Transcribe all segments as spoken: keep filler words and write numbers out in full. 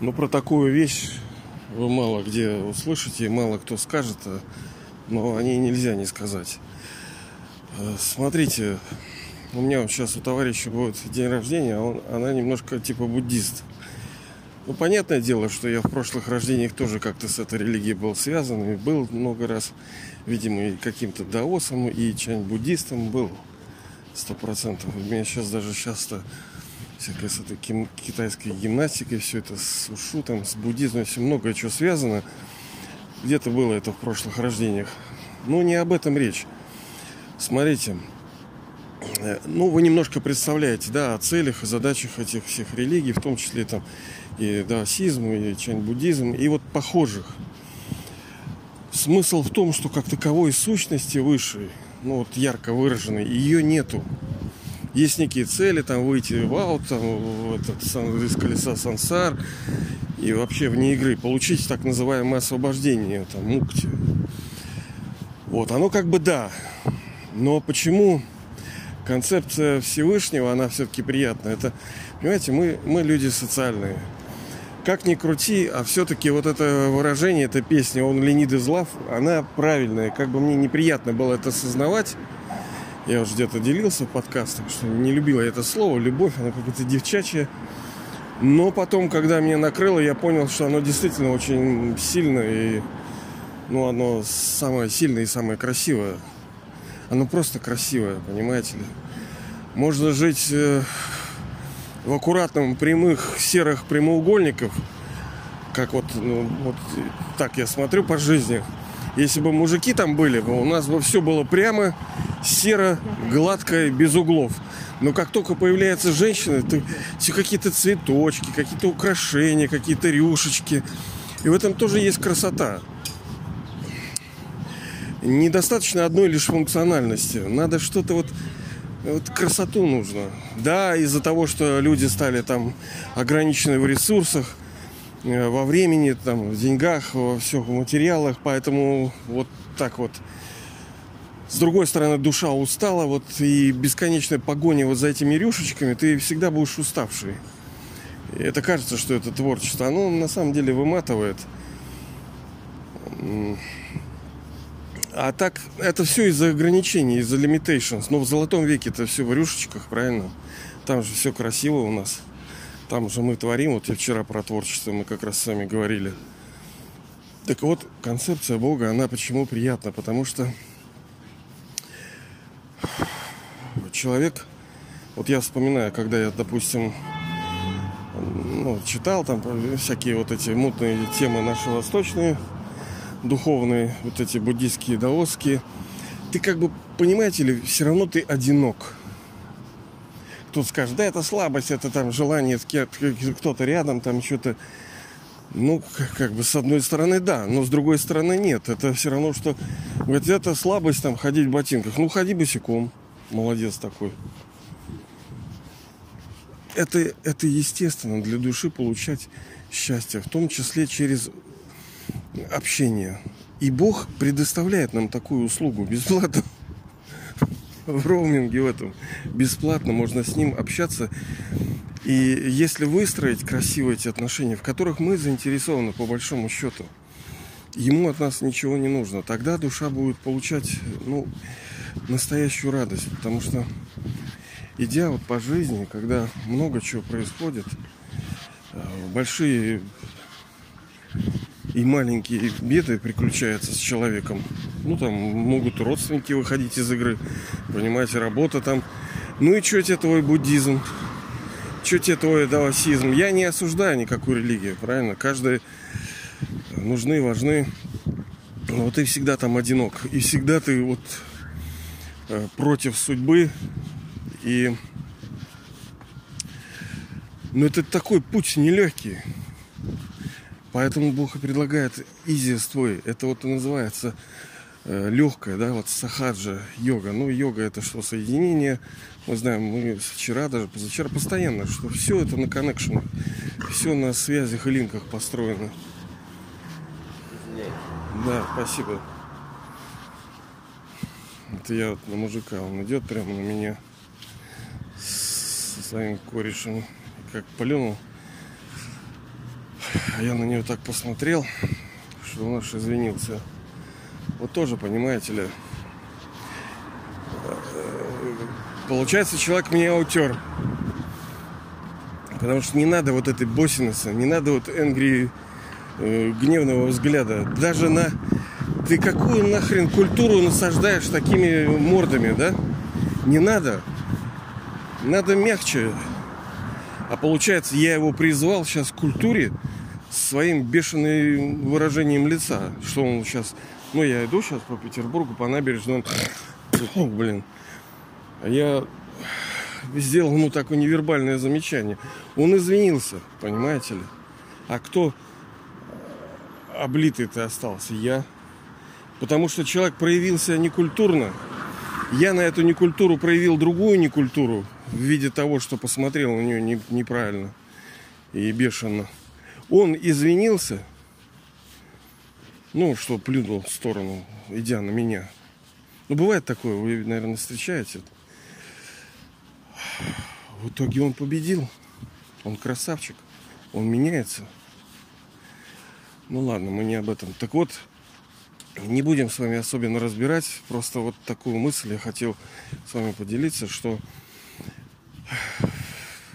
Но про такую вещь вы мало где услышите, мало кто скажет, но о ней нельзя не сказать. Смотрите, у меня сейчас у товарища будет день рождения, а он, она немножко типа буддист. Ну, понятное дело, что я в прошлых рождениях тоже как-то с этой религией был связан. И был много раз, видимо, и каким-то даосом, и чем-нибудь буддистом был. Сто процентов. У меня сейчас даже часто всякая с этой китайской гимнастикой, все это с ушу, там, с буддизмом, все многое чего связано. Где-то было это в прошлых рождениях. Но не об этом речь. Смотрите. Ну, вы немножко представляете, да, о целях и задачах этих всех религий, в том числе там и даосизм, и чань-буддизм, и вот похожих. Смысл в том, что как таковой сущности высшей, ну вот ярко выраженной, ее нету. Есть некие цели, там выйти в аут, там, в этот, из колеса сансар, и вообще вне игры получить так называемое освобождение, там, мукти. Вот, оно как бы да, но почему... Концепция Всевышнего, она все-таки приятная. Это, понимаете, мы, мы люди социальные. Как ни крути, а все-таки вот это выражение, эта песня «Он ленит из лав», она правильная. Как бы мне неприятно было это осознавать. Я уже где-то делился в подкастах, что не любила это слово. Любовь, она какая-то девчачья. Но потом, когда меня накрыло, я понял, что оно действительно очень сильное. И, ну, оно самое сильное и самое красивое. Оно просто красивое, понимаете ли. Можно жить в аккуратном прямых серых прямоугольников, как вот, ну, вот так я смотрю по жизни. Если бы мужики там были, у нас бы все было прямо, серо, гладко, без углов. Но как только появляется женщина, то все какие-то цветочки, какие-то украшения, какие-то рюшечки. И в этом тоже есть красота. Недостаточно одной лишь функциональности. Надо что-то вот, вот... Красоту нужно. Да, из-за того, что люди стали там ограничены в ресурсах, во времени, там, в деньгах, во всех материалах. Поэтому вот так вот. С другой стороны, душа устала. Вот и бесконечная погоня вот за этими рюшечками, ты всегда будешь уставший. И это кажется, что это творчество. Оно на самом деле выматывает. А так, это все из-за ограничений, из-за limitations. Но в золотом веке это все в рюшечках, правильно? Там же все красиво у нас. Там же мы творим. Вот я вчера про творчество мы как раз с вами говорили. Так вот, концепция Бога, она почему приятна? Потому что человек... Вот я вспоминаю, когда я, допустим, ну, читал там всякие вот эти мутные темы наши восточные, духовные, вот эти буддийские, даосские, ты как бы, понимаете ли, все равно ты одинок. Кто-то скажет, да, это слабость, это там желание, кто-то рядом, там что-то. Ну, как бы с одной стороны, да, но с другой стороны, нет. Это все равно, что, говорит, это слабость, там, ходить в ботинках. Ну, ходи босиком, молодец такой. Это, это естественно для души получать счастье, в том числе через... общение. И Бог предоставляет нам такую услугу бесплатно. В роуминге в этом бесплатно можно с ним общаться. И если выстроить красиво эти отношения, в которых мы заинтересованы по большому счету, ему от нас ничего не нужно. Тогда душа будет получать, ну, настоящую радость. Потому что, идя вот по жизни, когда много чего происходит, большие... и маленькие беды приключаются с человеком. Ну, там могут родственники выходить из игры. Понимаете, работа там. Ну и что тебе твой буддизм? Что тебе твой даосизм? Я не осуждаю никакую религию, правильно? Каждой нужны, важны. Но ты всегда там одинок. И всегда ты вот против судьбы. И... Но это такой путь нелегкий. Поэтому Бог и предлагает easiest way. Это вот и называется э, легкая, да, вот сахаджа йога. Ну, йога — это что, соединение? Мы знаем, мы вчера, даже позавчера, постоянно, что все это на коннекшенах, все на связях и линках построено. Да, спасибо. Это я вот на мужика, он идет прямо на меня со своим корешем, как плюнул. Я на нее так посмотрел, что он аж извинился. Вот тоже, понимаете ли, получается, человек меня утер. Потому что не надо вот этой босинеса, не надо вот энгри, э, гневного взгляда. Даже на... Ты какую нахрен культуру насаждаешь такими мордами, да? Не надо. Надо мягче. А получается, я его призвал сейчас к культуре своим бешеным выражением лица. Что он сейчас... Ну, я иду сейчас по Петербургу, по набережной. Он... Блин. Я... сделал ему такое невербальное замечание. Он извинился, понимаете ли. А кто облитый-то остался? Я. Потому что человек проявился некультурно. Я на эту некультуру проявил другую некультуру в виде того, что посмотрел на нее неправильно и бешено. Он извинился. Ну, что плюнул в сторону, идя на меня. Ну, бывает такое, вы, наверное, встречаете. В итоге он победил. Он красавчик. Он меняется. Ну ладно, мы не об этом. Так вот, не будем с вами особенно разбирать. Просто вот такую мысль я хотел с вами поделиться, что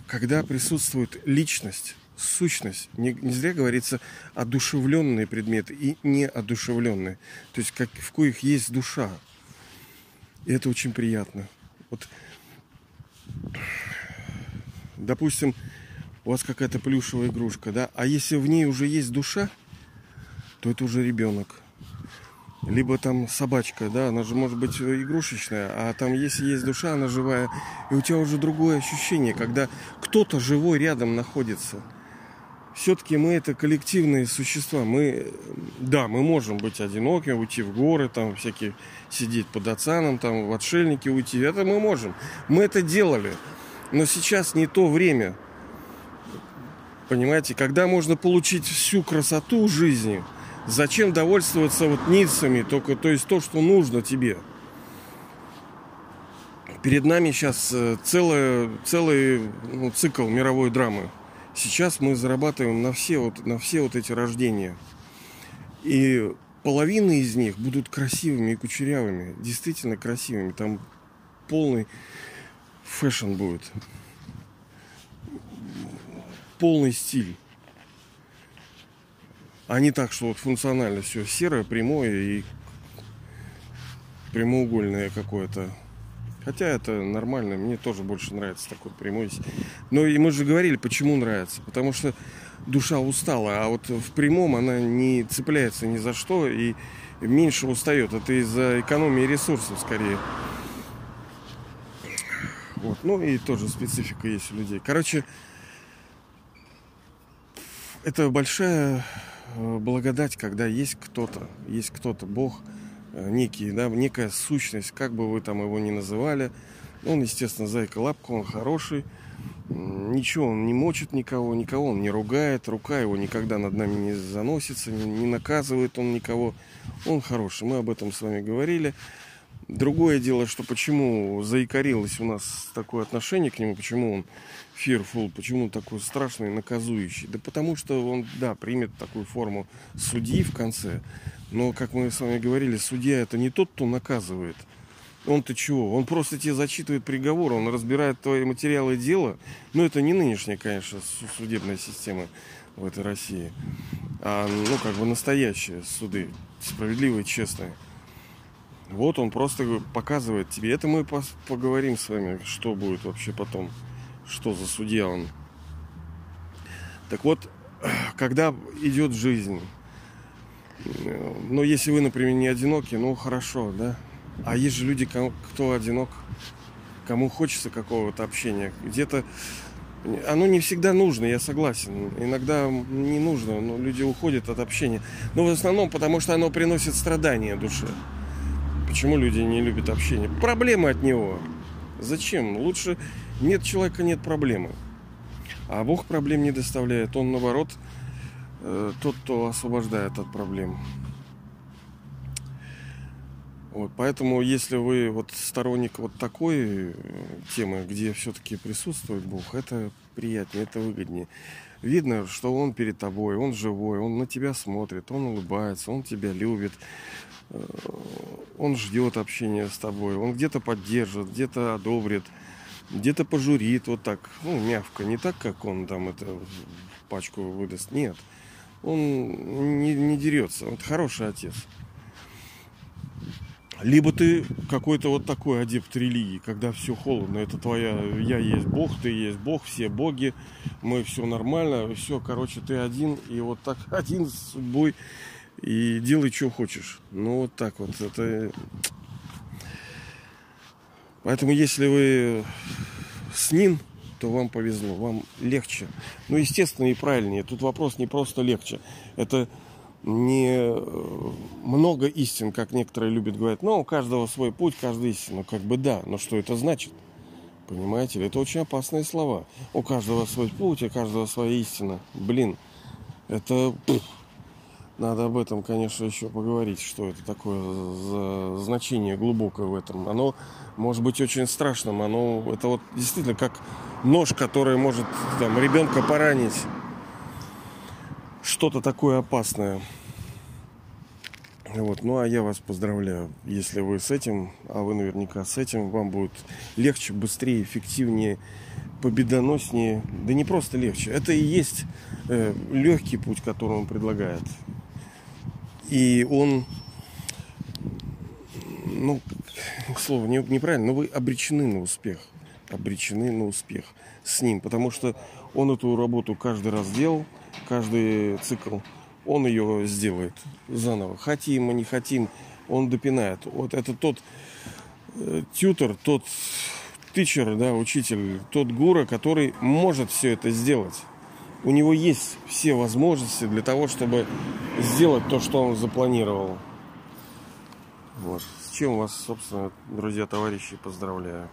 когда присутствует личность, сущность, не, не зря говорится одушевленные предметы и неодушевленные. То есть как, в коих есть душа. И это очень приятно. Вот допустим, у вас какая-то плюшевая игрушка, да? А если в ней уже есть душа, то это уже ребенок. Либо там собачка, да? Она же может быть игрушечная, а там если есть душа, она живая. И у тебя уже другое ощущение, когда кто-то живой рядом находится. Все-таки мы это коллективные существа. Мы, да, мы можем быть одинокими, уйти в горы, там всякие сидеть под оцаном, там в отшельники уйти. Это мы можем. Мы это делали. Но сейчас не то время. Понимаете, когда можно получить всю красоту жизни, зачем довольствоваться вот ницами, только, то есть то, что нужно тебе. Перед нами сейчас целое, целый ну, цикл мировой драмы. Сейчас мы зарабатываем на все, вот, на все вот эти рождения. И половина из них будут красивыми и кучерявыми. Действительно красивыми. Там полный фэшн будет. Полный стиль. А не так, что вот функционально все серое, прямое и прямоугольное какое-то. Хотя это нормально, мне тоже больше нравится такой прямой. Но и мы же говорили, почему нравится. Потому что душа устала, а вот в прямом она не цепляется ни за что и меньше устает. Это из-за экономии ресурсов скорее. Вот. Ну и тоже специфика есть у людей. Короче, это большая благодать, когда есть кто-то, есть кто-то, Бог. Некий, да, некая сущность, как бы вы там его ни называли. Он, естественно, зайка-лапка, он хороший. Ничего, он не мочит никого, никого он не ругает. Рука его никогда над нами не заносится, не, не наказывает он никого. Он хороший, мы об этом с вами говорили. Другое дело, что почему заикарилось у нас такое отношение к нему, почему он fearful, почему он такой страшный, наказующий. Да потому что он, да, примет такую форму судьи в конце. Но, как мы с вами говорили, судья это не тот, кто наказывает. Он-то чего? Он просто тебе зачитывает приговор, он разбирает твои материалы дела. Но это не нынешняя, конечно, судебная система в этой России. А, ну, как бы настоящие суды, справедливые, честные. Вот он просто показывает тебе. Это мы поговорим с вами, что будет вообще потом, что за судья он. Так вот, когда идет жизнь, ну, если вы, например, не одиноки, ну, хорошо, да. А есть же люди, кто одинок, кому хочется какого-то общения. Где-то оно не всегда нужно, я согласен. Иногда не нужно, но люди уходят от общения. Но в основном потому, что оно приносит страдания душе. Почему люди не любят общение? Проблемы от него. Зачем? Лучше нет человека, нет проблемы. А Бог проблем не доставляет. Он, наоборот, тот, кто освобождает от проблем. Вот, поэтому, если вы вот сторонник вот такой темы, где все-таки присутствует Бог, это приятнее, это выгоднее. Видно, что Он перед тобой, Он живой, Он на тебя смотрит, Он улыбается, Он тебя любит, Он ждет общения с тобой, Он где-то поддержит, где-то одобрит, где-то пожурит, вот так, ну, мягко, не так, как он там эту пачку выдаст, нет. Он не, не дерется, вот хороший отец. Либо ты какой-то вот такой адепт религии, когда все холодно, это твоя, я есть Бог, ты есть Бог, все боги, мы все нормально, все, короче, ты один, и вот так один с судьбой, и делай, что хочешь. Ну, вот так вот, это... Поэтому, если вы с ним, то вам повезло, вам легче. Ну, естественно, и правильнее, тут вопрос не просто легче, это... не много истин, как некоторые любят говорить. Но у каждого свой путь, каждая истина. Как бы да, но что это значит? Понимаете ли? Это очень опасные слова. У каждого свой путь, у каждого своя истина. Блин, это... Пфф. Надо об этом, конечно, еще поговорить, что это такое за значение глубокое в этом. Оно может быть очень страшным. Оно... Это вот действительно как нож, который может там, ребенка поранить. Что-то такое опасное. Вот. Ну, а я вас поздравляю. Если вы с этим, а вы наверняка с этим, вам будет легче, быстрее, эффективнее, победоноснее. Да не просто легче. Это и есть э, легкий путь, который он предлагает. И он... Ну, слово не, неправильно, но вы обречены на успех. Обречены на успех с ним. Потому что он эту работу каждый раз делал. Каждый цикл, он ее сделает заново. Хотим мы, не хотим, он допинает. Вот это тот э, тьютер, тот тычер, да, учитель, тот гуру, который может все это сделать. У него есть все возможности для того, чтобы сделать то, что он запланировал. Вот. С чем вас, собственно, друзья, товарищи, поздравляю.